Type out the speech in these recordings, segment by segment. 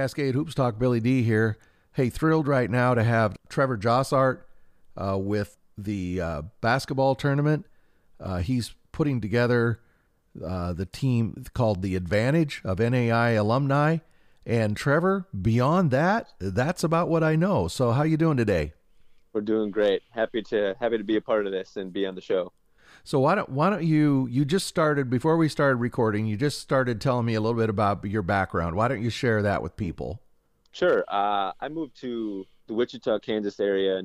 Cascade Hoops Talk, Billy D here. Hey, thrilled right now to have Trevor Jossart with the basketball tournament. He's putting together the team called The Advantage of NAI alumni. And Trevor, beyond that, that's about what I know. So how you doing today? We're doing great. Happy to be a part of this and be on the show. So why don't you just started, before we started recording, you just started telling me a little bit about your background. Why don't you share that with people? Sure. I moved to the Wichita, Kansas area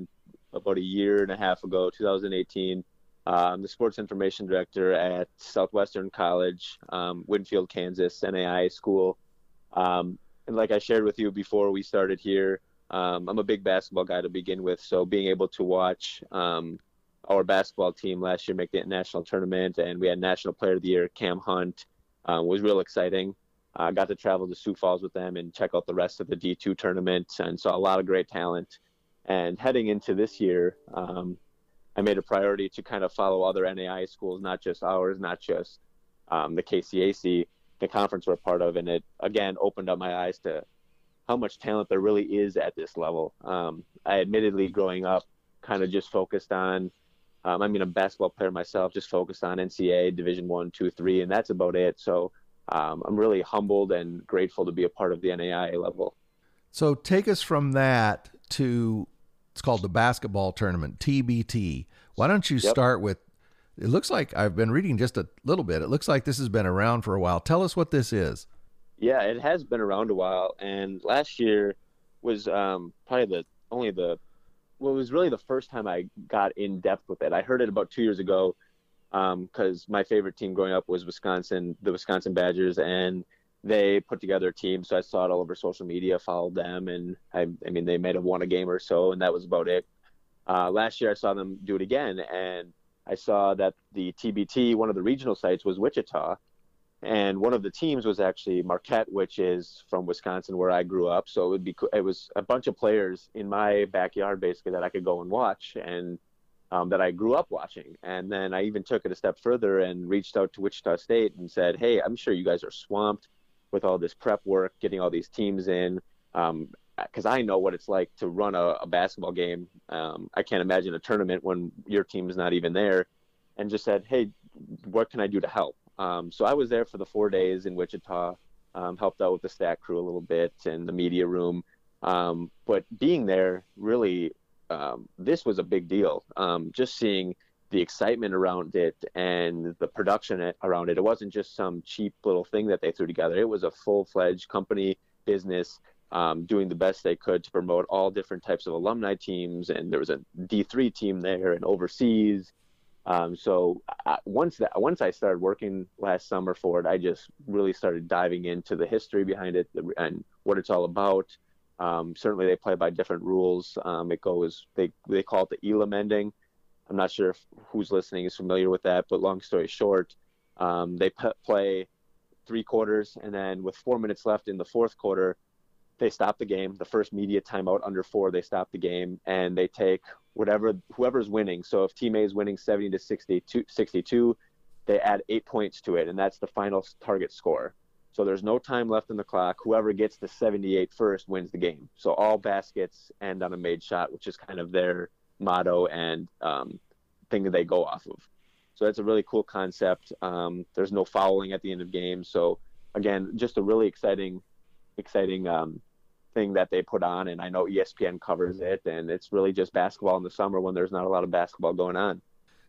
about a year and a half ago, 2018. I'm the sports information director at Southwestern College, Winfield, Kansas, NAIA school. And like I shared with you before we started here, I'm a big basketball guy to begin with. So being able to watch our basketball team last year make the national tournament, and we had National Player of the Year, Cam Hunt, was real exciting. I got to travel to Sioux Falls with them and check out the rest of the D2 tournament and saw a lot of great talent. And heading into this year, I made a priority to kind of follow other NAIA schools, not just ours, not just the KCAC, the conference we're part of. And it, again, opened up my eyes to how much talent there really is at this level. I admittedly, growing up, kind of just focused on, I'm a basketball player myself, just focused on NCAA, Division I, II, III, and that's about it. So I'm really humbled and grateful to be a part of the NAIA level. So take us from that to, it's called the basketball tournament, TBT. Why don't you start with, it looks like I've been reading just a little bit. It looks like this has been around for a while. Tell us what this is. Yeah, it has been around a while. And last year was really the first time I got in depth with it. I heard it about 2 years ago because my favorite team growing up was Wisconsin, the Wisconsin Badgers, and they put together a team. So I saw it all over social media, followed them, and I mean, they might have won a game or so, and that was about it. Last year I saw them do it again, and I saw that the TBT, one of the regional sites, was Wichita, and one of the teams was actually Marquette, which is from Wisconsin, where I grew up. So it was a bunch of players in my backyard, basically, that I could go and watch, and that I grew up watching. And then I even took it a step further and reached out to Wichita State and said, hey, I'm sure you guys are swamped with all this prep work, getting all these teams in, because I know what it's like to run a basketball game. I can't imagine a tournament when your team is not even there. And just said, hey, what can I do to help? So I was there for the 4 days in Wichita, helped out with the stat crew a little bit and the media room. But being there, really, this was a big deal. Just seeing the excitement around it and the production around it. It wasn't just some cheap little thing that they threw together. It was a full-fledged company business, doing the best they could to promote all different types of alumni teams. And there was a D3 team there and overseas. So once I started working last summer for it, I just really started diving into the history behind it and what it's all about. Certainly they play by different rules. It goes, they call it the Elam ending. I'm not sure if who's listening is familiar with that, but long story short, they play three quarters, and then with 4 minutes left in the fourth quarter, they stop the game. The first media timeout under four, they stop the game, and they take whoever's winning. So if Team A is winning 70 to 62, they add 8 points to it, and that's the final target score. So there's no time left in the clock. Whoever gets to 78 first wins the game. So all baskets end on a made shot, which is kind of their motto and thing that they go off of. So that's a really cool concept. There's no fouling at the end of games. So again, just a really exciting thing that they put on, and I know ESPN covers it, and it's really just basketball in the summer when there's not a lot of basketball going on.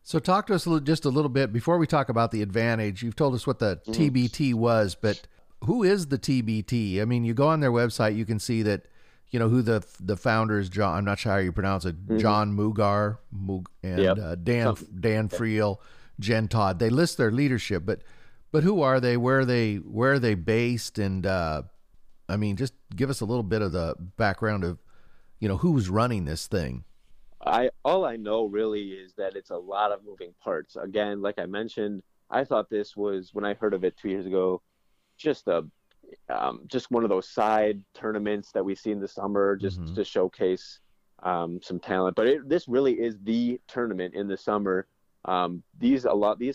So talk to us just a little bit before we talk about the advantage. You've told us what the TBT was, but who is the TBT? I mean, you go on their website, you can see that, you know, who the founder is, John, I'm not sure how you pronounce it, John Mugar, and Dan Friel, Jen Todd. They list their leadership, but who are they? Where are they based? And I mean, just give us a little bit of the background of, you know, who's running this thing. All I know really is that it's a lot of moving parts. Again, like I mentioned, I thought this was, when I heard of it 2 years ago, just one of those side tournaments that we see in the summer, just to showcase some talent. But this really is the tournament in the summer. These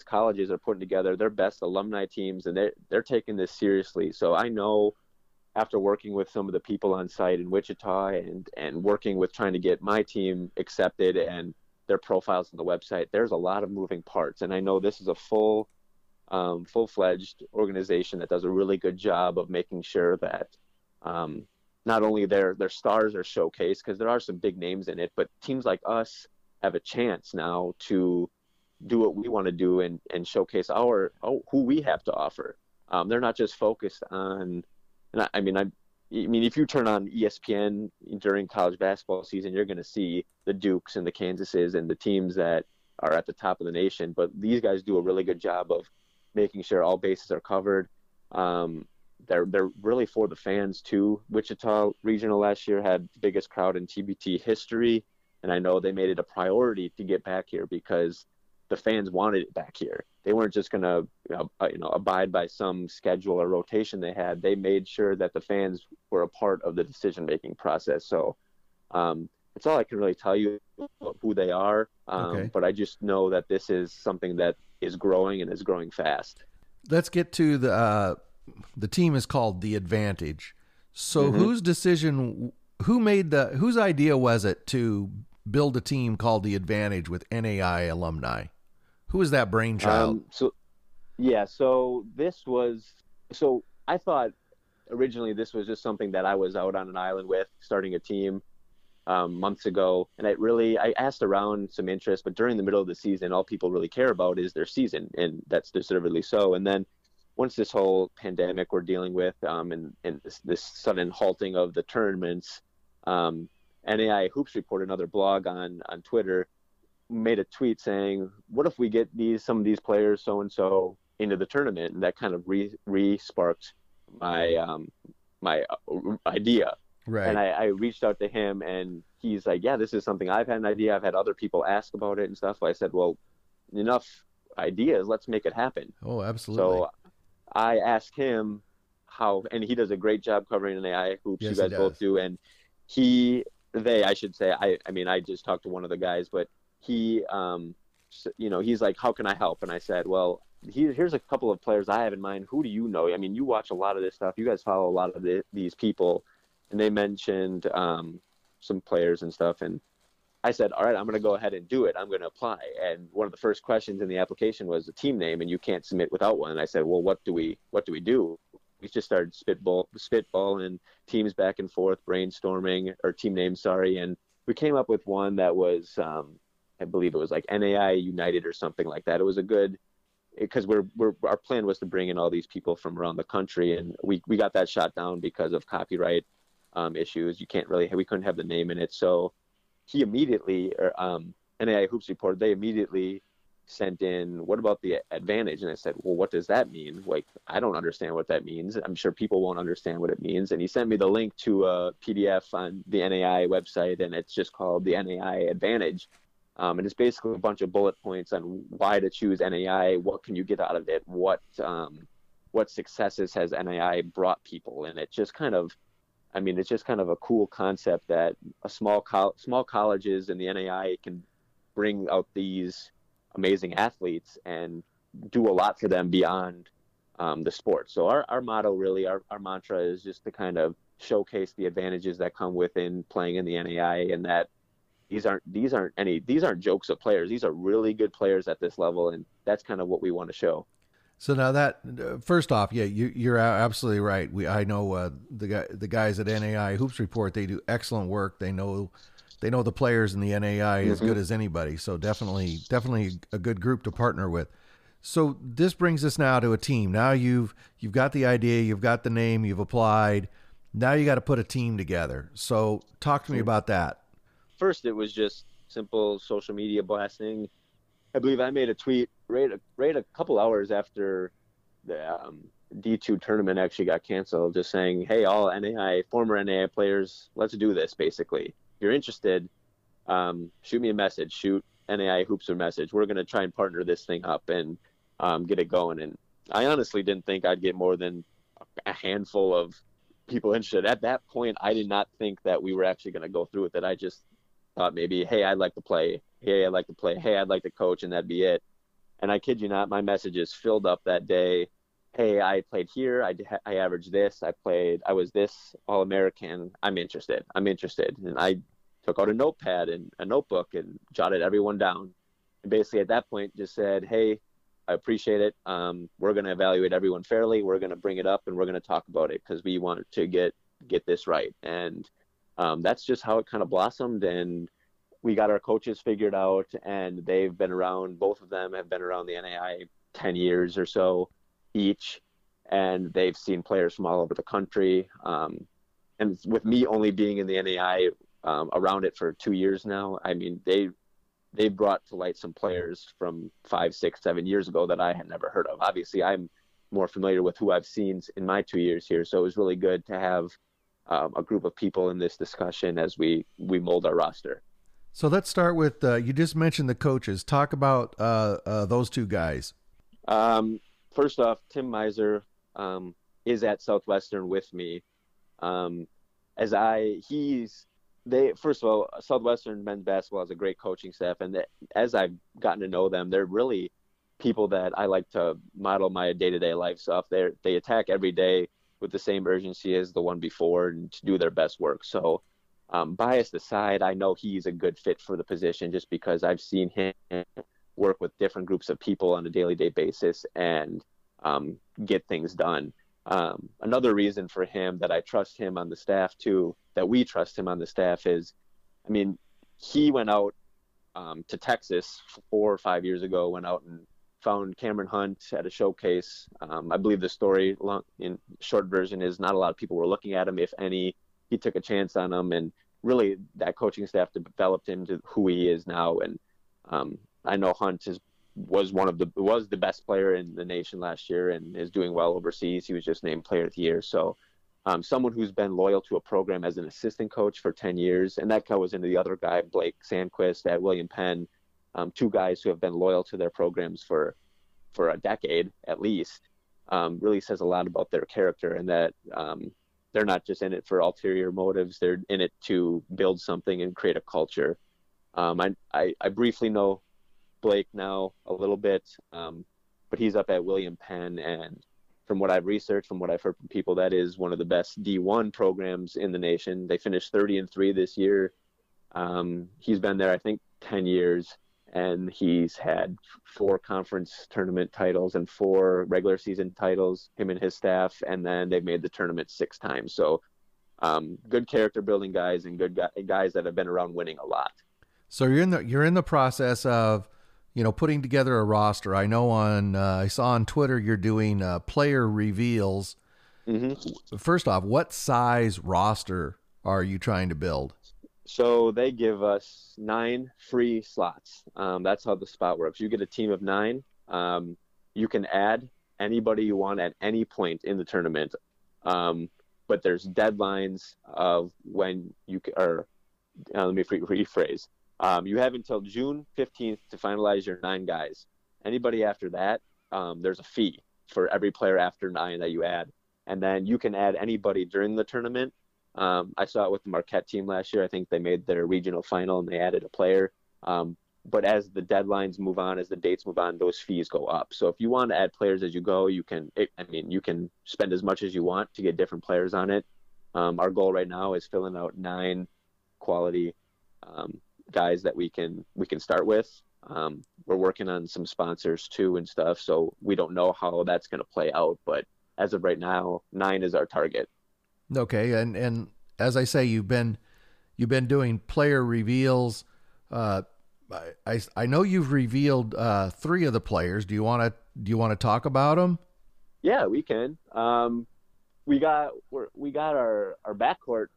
colleges are putting together their best alumni teams, and they're taking this seriously. So I know after working with some of the people on site in Wichita and working with trying to get my team accepted and their profiles on the website, there's a lot of moving parts. And I know this is a full-fledged organization that does a really good job of making sure that not only their stars are showcased, because there are some big names in it, but teams like us have a chance now to do what we want to do and showcase who we have to offer. They're not just focused on, and I mean, if you turn on ESPN during college basketball season, you're going to see the Dukes and the Kansases and the teams that are at the top of the nation. But these guys do a really good job of making sure all bases are covered. They're really for the fans too. Wichita Regional last year had the biggest crowd in TBT history, and I know they made it a priority to get back here because the fans wanted it back here. They weren't just going to abide by some schedule or rotation they had. They made sure that the fans were a part of the decision-making process. So it's all I can really tell you about who they are. But I just know that this is something that is growing and is growing fast. Let's get to the team is called The Advantage. So whose idea was it to build a team called The Advantage with NAI alumni? Who is that brainchild? So I thought originally this was just something that I was out on an island with, starting a team months ago. And I asked around some interest, but during the middle of the season, all people really care about is their season, and that's deservedly so. And then once this whole pandemic we're dealing with and this sudden halting of the tournaments, NAI Hoops Report, another blog on Twitter, made a tweet saying, what if we get some of these players, so-and-so, into the tournament? And that kind of re-sparked my idea. Right. And I reached out to him, and he's like, yeah, this is something I've had an idea. I've had other people ask about it and stuff. So I said, well, enough ideas. Let's make it happen. Oh, absolutely. So I asked him how, and he does a great job covering NAI Hoops. Yes, you guys both do. And I just talked to one of the guys, but he, he's like, how can I help? And I said, well, here's a couple of players I have in mind. Who do you know? I mean, you watch a lot of this stuff. You guys follow a lot of these people. And they mentioned some players and stuff. And I said, all right, I'm going to go ahead and do it. I'm going to apply. And one of the first questions in the application was the team name, and you can't submit without one. And I said, well, what do we do? We just started spitballing teams back and forth, brainstorming, or team names, sorry. And we came up with one that was, I believe it was like NAI United or something like that. It was a good, because our plan was to bring in all these people from around the country, and we got that shot down because of copyright issues. We couldn't have the name in it. So he immediately, NAI Hoops Report, they immediately sent in, what about The Advantage? And I said, well, what does that mean? Like, I don't understand what that means. I'm sure people won't understand what it means. And he sent me the link to a PDF on the NAI website, and it's just called the NAI Advantage. And it's basically a bunch of bullet points on why to choose NAI, what can you get out of it, what successes has NAI brought people. And it's just kind of a cool concept that a small colleges and the NAI can bring out these amazing athletes and do a lot for them beyond the sport. So our motto, really, our mantra is just to kind of showcase the advantages that come within playing in the NAI, and that these aren't jokes of players. These are really good players at this level, and that's kind of what we want to show. So now that, first off, yeah, you're absolutely right. I know the guys at NAI Hoops Report, they do excellent work. They know the players in the NAI as good as anybody. So definitely a good group to partner with. So this brings us now to a team. Now you've got the idea, you've got the name, you've applied. Now you got to put a team together. So talk to me about that. First, it was just simple social media blasting. I believe I made a tweet right a couple hours after the D2 tournament actually got canceled, just saying, hey, all former NAI players, let's do this, basically. If you're interested, shoot me a message, shoot NAI Hoops a message. We're going to try and partner this thing up and get it going. And I honestly didn't think I'd get more than a handful of people interested. At that point, I did not think that we were actually going to go through with it. I just thought maybe, hey, I'd like to play. Hey, I'd like to play. Hey, I'd like to coach. And that'd be it. And I kid you not, my messages filled up that day. hey, I played here, I averaged this, I was this All-American, I'm interested. And I took out a notepad and a notebook and jotted everyone down. And basically at that point just said, hey, I appreciate it. We're going to evaluate everyone fairly. We're going to bring it up and we're going to talk about it because we want to get this right. And that's just how it kind of blossomed. And we got our coaches figured out, and they've been around, both of them have been around the NAI 10 years or so each, and they've seen players from all over the country. And with me only being in the NAI around it for 2 years now, I mean, they brought to light some players from 5, 6, 7 years ago that I had never heard of. Obviously, I'm more familiar with who I've seen in my 2 years here, so it was really good to have a group of people in this discussion as we mold our roster. So let's start with, you just mentioned the coaches. Talk about those two guys. First off, Tim Miser is at Southwestern with me. First of all, Southwestern men's basketball has a great coaching staff, and as I've gotten to know them, they're really people that I like to model my day-to-day life stuff. They attack every day with the same urgency as the one before and to do their best work. So bias aside, I know he's a good fit for the position just because I've seen him work with different groups of people on a daily basis and get things done. Another reason for him that I trust him on the staff too, that we trust him on the staff is, I mean, he went out to Texas 4 or 5 years ago, went out and found Cameron Hunt at a showcase. I believe the story in short version is not a lot of people were looking at him, if any. He took a chance on him, and really that coaching staff developed him to who he is now. And I know Hunt was the best player in the nation last year and is doing well overseas. He was just named player of the year. So someone who's been loyal to a program as an assistant coach for 10 years, and that goes into the other guy, Blake Sanquist at William Penn, two guys who have been loyal to their programs for a decade at least, really says a lot about their character and that they're not just in it for ulterior motives. They're in it to build something and create a culture. I briefly know Blake now a little bit, but he's up at William Penn, and from what I've researched, from what I've heard from people, that is one of the best D1 programs in the nation. They finished 30-3 this year. He's been there, I think, 10 years, and he's had 4 conference tournament titles and 4 regular season titles, him and his staff, and then they've made the tournament 6 times. So good character building guys, and good guys that have been around winning a lot. So you're in the process of, you know, putting together a roster. I know I saw on Twitter you're doing player reveals. Mm-hmm. First off, what size roster are you trying to build? So they give us 9 free slots. That's how the spot works. You get a team of 9. You can add anybody you want at any point in the tournament, but there's deadlines of when you are. Let me rephrase. You have until June 15th to finalize your 9 guys. Anybody after that, there's a fee for every player after 9 that you add. And then you can add anybody during the tournament. I saw it with the Marquette team last year. I think they made their regional final and they added a player. But as the deadlines move on, as the dates move on, those fees go up. So if you want to add players as you go, you can spend as much as you want to get different players on it. Our goal right now is filling out 9 quality guys that we can start with. We're working on some sponsors too and stuff, so we don't know how that's going to play out, but as of right now, 9 is our target. Okay. And as I say, you've been doing player reveals. I know you've revealed 3 of the players. Do you want to talk about them? Yeah, we can. We got our backcourt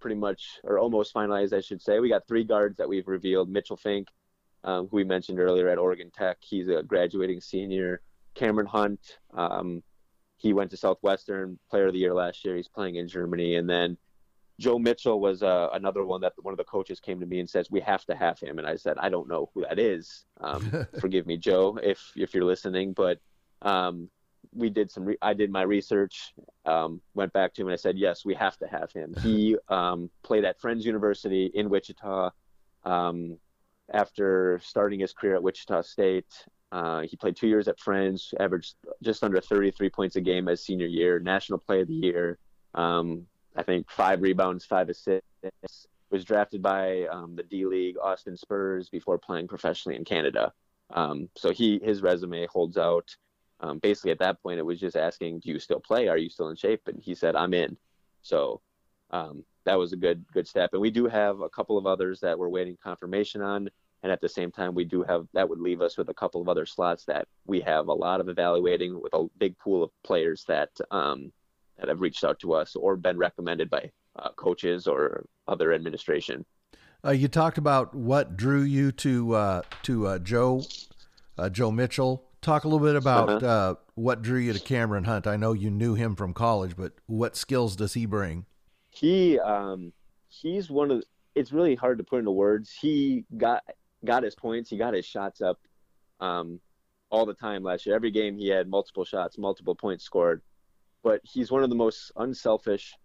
pretty much, or almost finalized, I should say. We got 3 guards that we've revealed. Mitchell Fink, who we mentioned earlier at Oregon Tech, he's a graduating senior. Cameron Hunt, he went to Southwestern, player of the year last year. He's playing in Germany. And then Joe Mitchell was another one that one of the coaches came to me and says, we have to have him. And I said, I don't know who that is. Forgive me, Joe, if you're listening, but we did I did my research, went back to him and I said, yes, we have to have him. He played at Friends University in Wichita after starting his career at Wichita State. He played 2 years at Friends, averaged just under 33 points a game as senior year, National Player of the Year. I think 5 rebounds, 5 assists. Was drafted by the D League, Austin Spurs, before playing professionally in Canada. So his resume holds out. Basically, at that point, it was just asking, "Do you still play? Are you still in shape?" And he said, "I'm in." So that was a good step. And we do have a couple of others that we're waiting confirmation on. And at the same time, we do have that would leave us with a couple of other slots that we have a lot of evaluating with a big pool of players that that have reached out to us or been recommended by coaches or other administration. You talked about what drew you to Joe Mitchell. Talk a little bit about what drew you to Cameron Hunt. I know you knew him from college, but what skills does he bring? He's one of the, it's really hard to put into words. He got his points. He got his shots up all the time last year. Every game he had multiple shots, multiple points scored. But he's one of the most selfish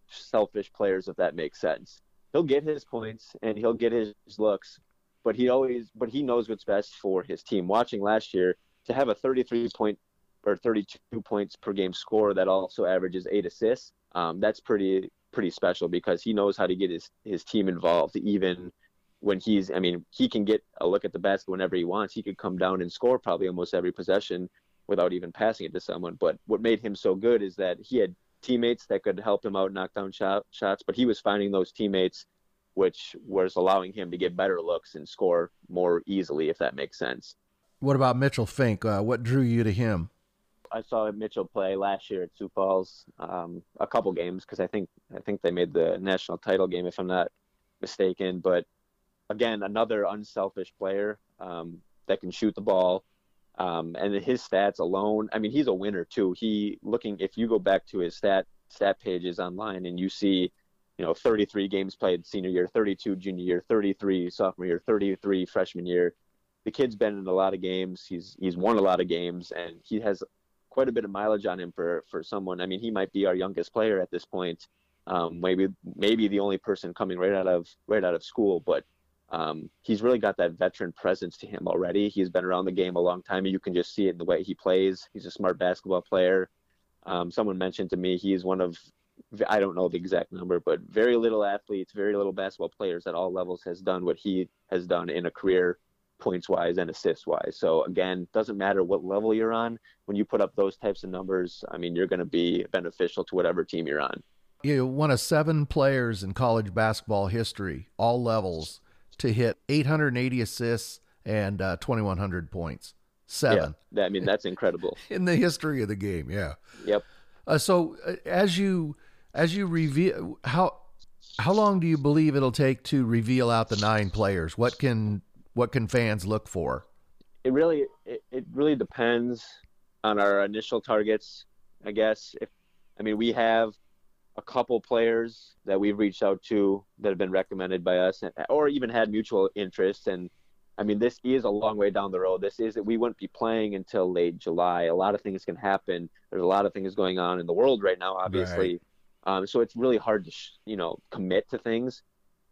players, if that makes sense. He'll get his points and he'll get his looks, but he knows what's best for his team. Watching last year, to have a 33-point or 32 points per game score that also averages 8 assists, that's pretty special because he knows how to get his team involved. Even when he can get a look at the basket whenever he wants. He could come down and score probably almost every possession without even passing it to someone. But what made him so good is that he had teammates that could help him out, knock down shots, but he was finding those teammates, which was allowing him to get better looks and score more easily, if that makes sense. What about Mitchell Fink? What drew you to him? I saw Mitchell play last year at Sioux Falls, a couple games, because I think they made the national title game, if I'm not mistaken. But again, another unselfish player that can shoot the ball, and his stats alone. I mean, he's a winner too. If you go back to his stat pages online, and you see, 33 games played senior year, 32 junior year, 33 sophomore year, 33 freshman year. The kid's been in a lot of games. He's won a lot of games, and he has quite a bit of mileage on him for someone. I mean, he might be our youngest player at this point, maybe the only person coming right out of school. But he's really got that veteran presence to him already. He's been around the game a long time, and you can just see it in the way he plays. He's a smart basketball player. Someone mentioned to me he's one of, I don't know the exact number, but very little athletes, very little basketball players at all levels has done what he has done in a career, points-wise and assist-wise. So again, doesn't matter what level you're on. When you put up those types of numbers, I mean, you're going to be beneficial to whatever team you're on. You're one of 7 players in college basketball history, all levels, to hit 880 assists and 2,100 points. 7. Yeah, I mean, that's incredible. In the history of the game, yeah. Yep. So as you reveal, how long do you believe it'll take to reveal out the 9 players? What can fans look for? It really depends on our initial targets, I guess. We have a couple players that we've reached out to that have been recommended by us, or even had mutual interests. And I mean, this is a long way down the road. We wouldn't be playing until late July. A lot of things can happen. There's a lot of things going on in the world right now, obviously. Right. So it's really hard to, commit to things.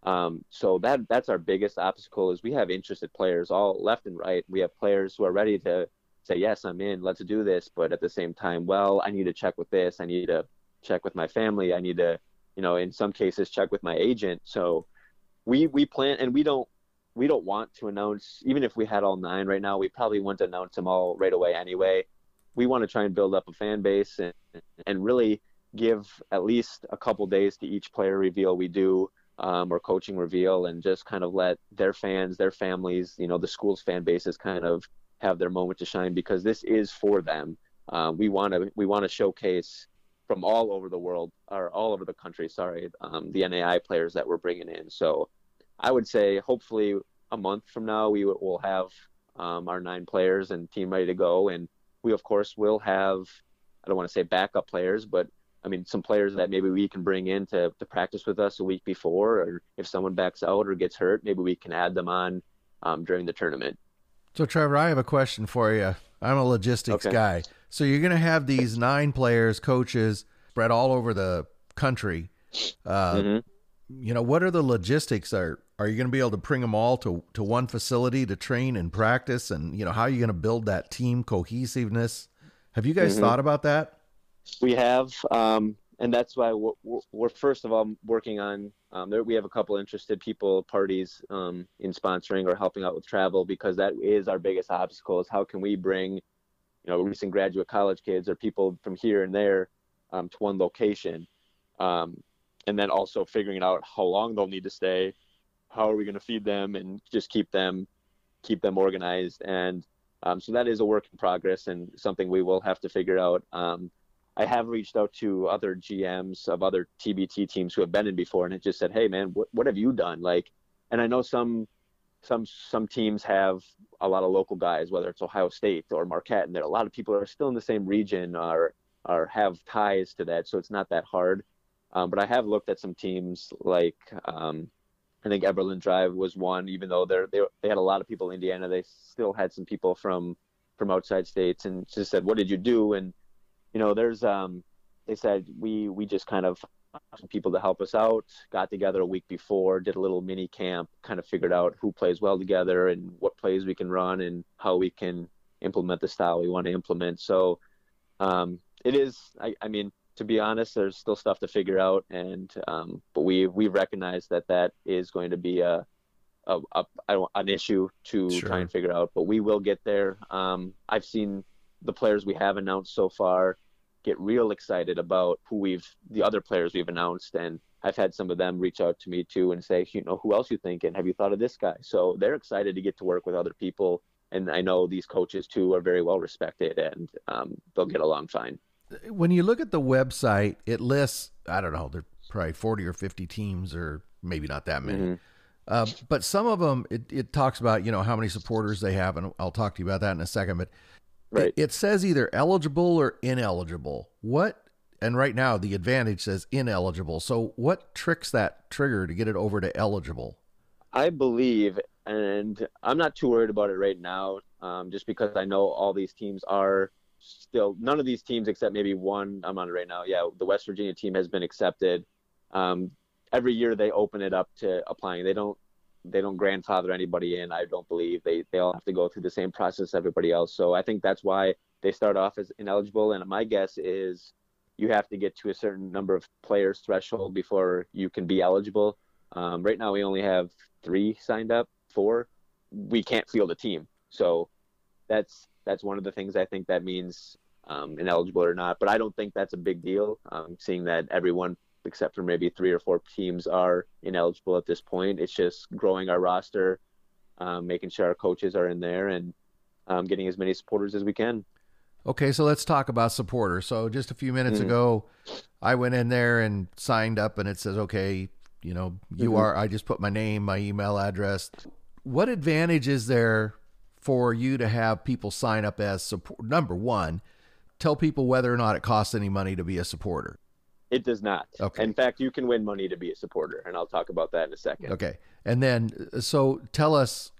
So that's our biggest obstacle is we have interested players all left and right. We have players who are ready to say, yes, I'm in, let's do this. But at the same time, I need to check with this. I need to check with my family. I need to, in some cases, check with my agent. So we plan, and we don't want to announce, even if we had all 9 right now, we probably wouldn't announce them all right away anyway. We want to try and build up a fan base and really give at least a couple days to each player reveal we do. Or coaching reveal, and just kind of let their fans, their families, the school's fan bases kind of have their moment to shine, because this is for them. We want to showcase from all over the world, or all over the country, the NAI players that we're bringing in. So I would say hopefully a month from now we will have our 9 players and team ready to go. And we, of course, will have, I don't want to say backup players, but some players that maybe we can bring in to practice with us a week before, or if someone backs out or gets hurt, maybe we can add them on during the tournament. So, Trevor, I have a question for you. I'm a logistics guy. So you're going to have these 9 players, coaches, spread all over the country. you know, what are the logistics? Are you going to be able to bring them all to one facility to train and practice? And, you know, how are you going to build that team cohesiveness? Have you guys thought about that? We have. And that's why we're first of all working on, we have a couple interested people, parties in sponsoring or helping out with travel, because that is our biggest obstacle is how can we bring, you know, recent graduate college kids or people from here and there to one location. And then also figuring out how long they'll need to stay, how are we going to feed them and just keep them organized. And so that is a work in progress and something we will have to figure out. I have reached out to other GMs of other TBT teams who have been in before, and it just said, hey man, what have you done? Like, and I know some teams have a lot of local guys, whether it's Ohio State or Marquette, and there a lot of people are still in the same region or have ties to that. So it's not that hard. But I have looked at some teams like, I think Eberlin Drive was one, even though they had a lot of people in Indiana, they still had some people from outside states, and just said, what did you do? And, you know, there's, they said, we just kind of found some people to help us out, got together a week before, did a little mini camp, kind of figured out who plays well together and what plays we can run and how we can implement the style we want to implement. So, it is, I mean, to be honest, there's still stuff to figure out, and but we recognize that is going to be an issue to try and figure out. But we will get there. I've seen the players we have announced so far get real excited about the other players we've announced, and I've had some of them reach out to me too and say, you know, who else you thinking? Have you thought of this guy? So they're excited to get to work with other people, and I know these coaches too are very well respected, and they'll get along fine. When you look at the website, it lists, I don't know, there are probably 40 or 50 teams, or maybe not that many. But some of them, it talks about, you know, how many supporters they have, and I'll talk to you about that in a second. But it says either eligible or ineligible. And right now the advantage says ineligible. So what tricks that trigger to get it over to eligible? I believe, and I'm not too worried about it right now, just because I know all these teams are – still, none of these teams except maybe one I'm on it right now. Yeah, the West Virginia team has been accepted. Every year they open it up to applying. They don't grandfather anybody in. I don't believe they all have to go through the same process as everybody else. So I think that's why they start off as ineligible. And my guess is you have to get to a certain number of players threshold before you can be eligible. Right now we only have 3 signed up. 4. We can't field a team, so that's one of the things I think that means ineligible or not. But I don't think that's a big deal, seeing that everyone except for maybe 3 or 4 teams are ineligible at this point. It's just growing our roster, making sure our coaches are in there, and getting as many supporters as we can. Okay, so let's talk about supporters. So just a few minutes ago, I went in there and signed up, and it says, okay, you know, you are – I just put my name, my email address. What advantage is there – for you to have people sign up as support? Number one, tell people whether or not it costs any money to be a supporter. It does not. Okay. In fact, you can win money to be a supporter, and I'll talk about that in a second. Okay. And then, so tell us,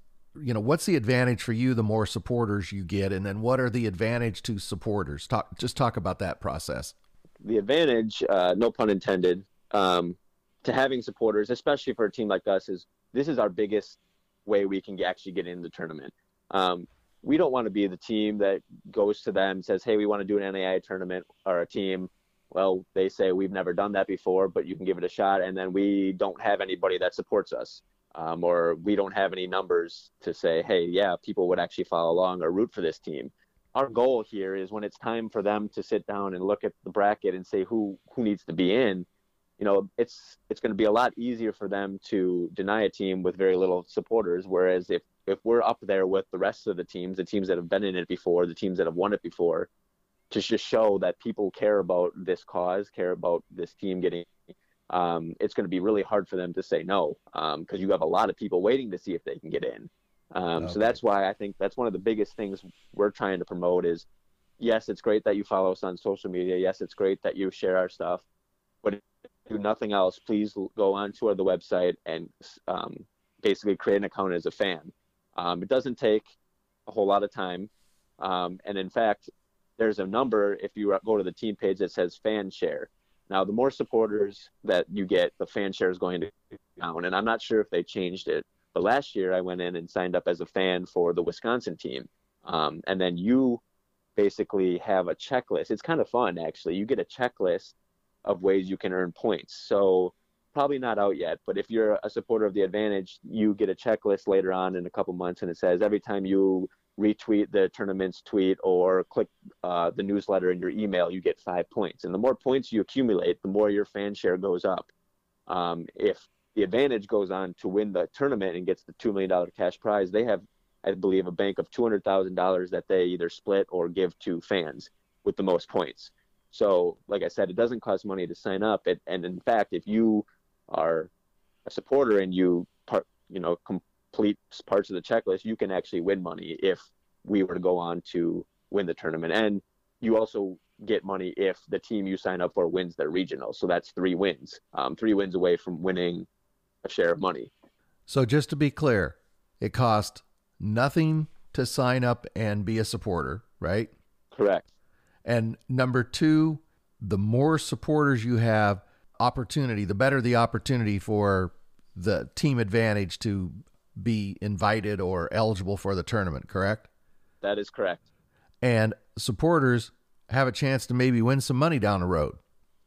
you know, what's the advantage for you the more supporters you get, and then what are the advantage to supporters? Just talk about that process. The advantage, no pun intended, to having supporters, especially for a team like us, is this is our biggest way we can actually get in the tournament. We don't want to be the team that goes to them and says, hey, we want to do an NAIA tournament or a team. Well, they say, we've never done that before, but you can give it a shot. And then we don't have anybody that supports us, or we don't have any numbers to say, hey, yeah, people would actually follow along or root for this team. Our goal here is when it's time for them to sit down and look at the bracket and say who needs to be in, you know, it's going to be a lot easier for them to deny a team with very little supporters. Whereas if we're up there with the rest of the teams that have been in it before, the teams that have won it before, to just show that people care about this cause, care about this team getting, it's going to be really hard for them to say no, because you have a lot of people waiting to see if they can get in. Okay. So that's why I think that's one of the biggest things we're trying to promote is, yes, it's great that you follow us on social media. Yes, it's great that you share our stuff. But if you do nothing else, please go onto the website and basically create an account as a fan. It doesn't take a whole lot of time. And in fact, there's a number, if you go to the team page that says fan share, Now, the more supporters that you get, the fan share is going to go down. And I'm not sure if they changed it, but last year I went in and signed up as a fan for the Wisconsin team. And then you basically have a checklist. It's kind of fun, actually. You get a checklist of ways you can earn points. So probably not out yet, but if you're a supporter of the Advantage, you get a checklist later on in a couple months, and it says every time you retweet the tournament's tweet or click the newsletter in your email, you get 5 points. And the more points you accumulate, the more your fan share goes up. If the Advantage goes on to win the tournament and gets the $2 million cash prize, they have, I believe, a bank of $200,000 that they either split or give to fans with the most points. So, like I said, it doesn't cost money to sign up. And in fact, if you are a supporter and you complete parts of the checklist, you can actually win money if we were to go on to win the tournament. And you also get money if the team you sign up for wins their regional. So that's 3 wins, 3 wins away from winning a share of money. So just to be clear, it costs nothing to sign up and be a supporter, right? Correct. And number two, the more supporters you have, opportunity, the better the opportunity for the team Advantage to be invited or eligible for the tournament, correct? That is correct. And supporters have a chance to maybe win some money down the road.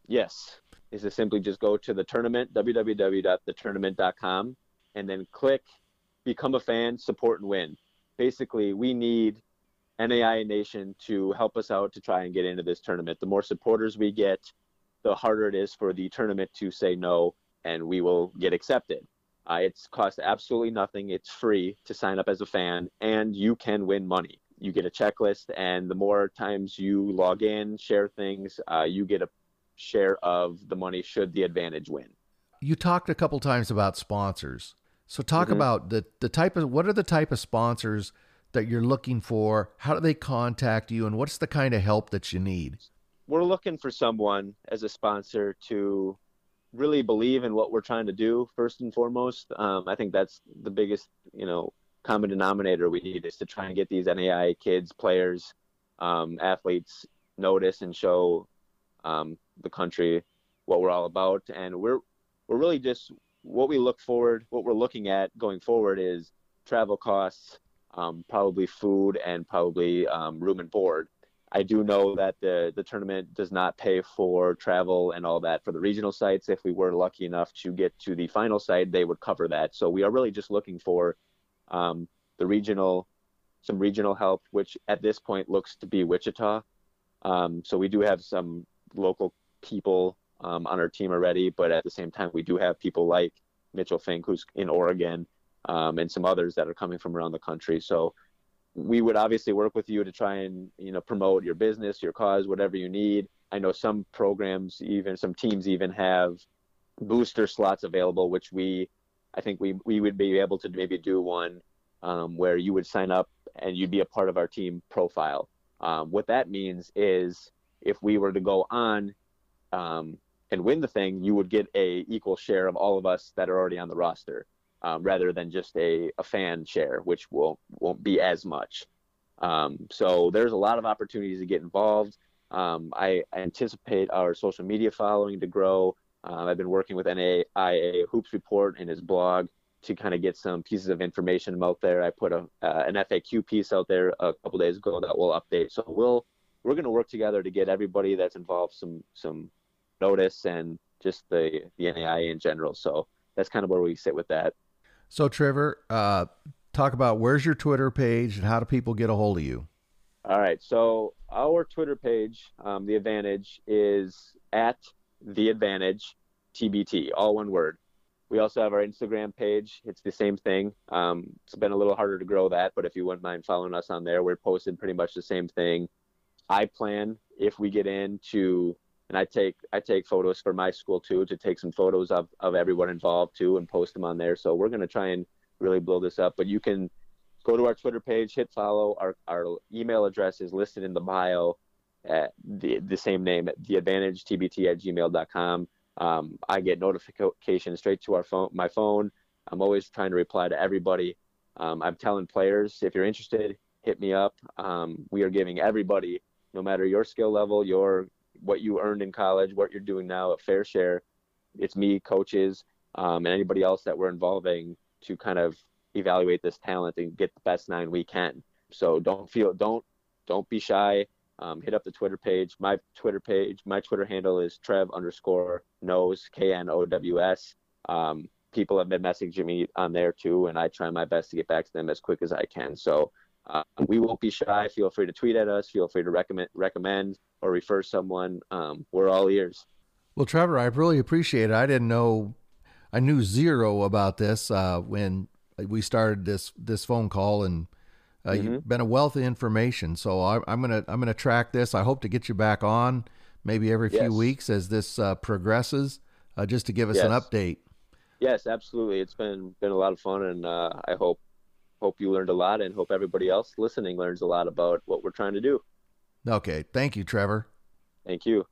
Yes. Is to simply just go to the tournament, www.thetournament.com, and then click Become a Fan, Support, and Win. Basically, we need NAIA Nation to help us out to try and get into this tournament. The more supporters we get, the harder it is for the tournament to say no, and we will get accepted. It's cost absolutely nothing. It's free to sign up as a fan, and you can win money. You get a checklist, and the more times you log in, share things, you get a share of the money should the Advantage win. You talked a couple times about sponsors. So talk about the type of, what are the type of sponsors that you're looking for? How do they contact you, and what's the kind of help that you need? We're looking for someone as a sponsor to really believe in what we're trying to do, first and foremost. I think that's the biggest, common denominator we need, is to try and get these NAIA kids, players, athletes notice and show the country what we're all about. And we're really just, what we're looking at going forward is travel costs, probably food, and probably room and board. I do know that the tournament does not pay for travel and all that for the regional sites. If we were lucky enough to get to the final site, they would cover that. So we are really just looking for some regional help, which at this point looks to be Wichita. So we do have some local people on our team already, but at the same time, we do have people like Mitchell Fink, who's in Oregon, and some others that are coming from around the country. So we would obviously work with you to try and, promote your business, your cause, whatever you need. I know some programs, even some teams even have booster slots available, which I think we would be able to maybe do one where you would sign up and you'd be a part of our team profile. What that means is if we were to go on and win the thing, you would get a equal share of all of us that are already on the roster. Rather than just a fan share, which won't be as much. So there's a lot of opportunities to get involved. I anticipate our social media following to grow. I've been working with NAIA Hoops Report and his blog to kind of get some pieces of information out there. I put an FAQ piece out there a couple days ago that we'll update. So we're going to work together to get everybody that's involved some notice, and just the NAIA in general. So that's kind of where we sit with that. So, Trevor, talk about where's your Twitter page and how do people get a hold of you? All right. So our Twitter page, The Advantage, is @TheAdvantageTBT, all one word. We also have our Instagram page. It's the same thing. It's been a little harder to grow that, but if you wouldn't mind following us on there, we're posting pretty much the same thing. I plan, if we get in, I take photos for my school too, to take some photos of everyone involved too and post them on there. So we're going to try and really blow this up. But you can go to our Twitter page, hit follow. Our email address is listed in the bio at the same name, theadvantagetbt@gmail.com. I get notifications straight to my phone. I'm always trying to reply to everybody. I'm telling players, if you're interested, hit me up. We are giving everybody, no matter your skill level, your what you earned in college, what you're doing now, a fair share. It's me, coaches, and anybody else that we're involving to kind of evaluate this talent and get the best nine we can. So don't be shy. Hit up the Twitter page. My Twitter page, my Twitter handle is Trev_knows, KNOWS. People have been messaging me on there too, and I try my best to get back to them as quick as I can. So we won't be shy. Feel free to tweet at us. Feel free to recommend or refer someone. We're all ears. Well, Trevor, I really appreciate it. I didn't know, I knew zero about this when we started this phone call, and you've been a wealth of information. So I'm gonna track this. I hope to get you back on maybe every few weeks as this progresses, just to give us an update. Yes, absolutely. It's been a lot of fun, and I hope you learned a lot, and hope everybody else listening learns a lot about what we're trying to do. Okay, thank you, Trevor. Thank you.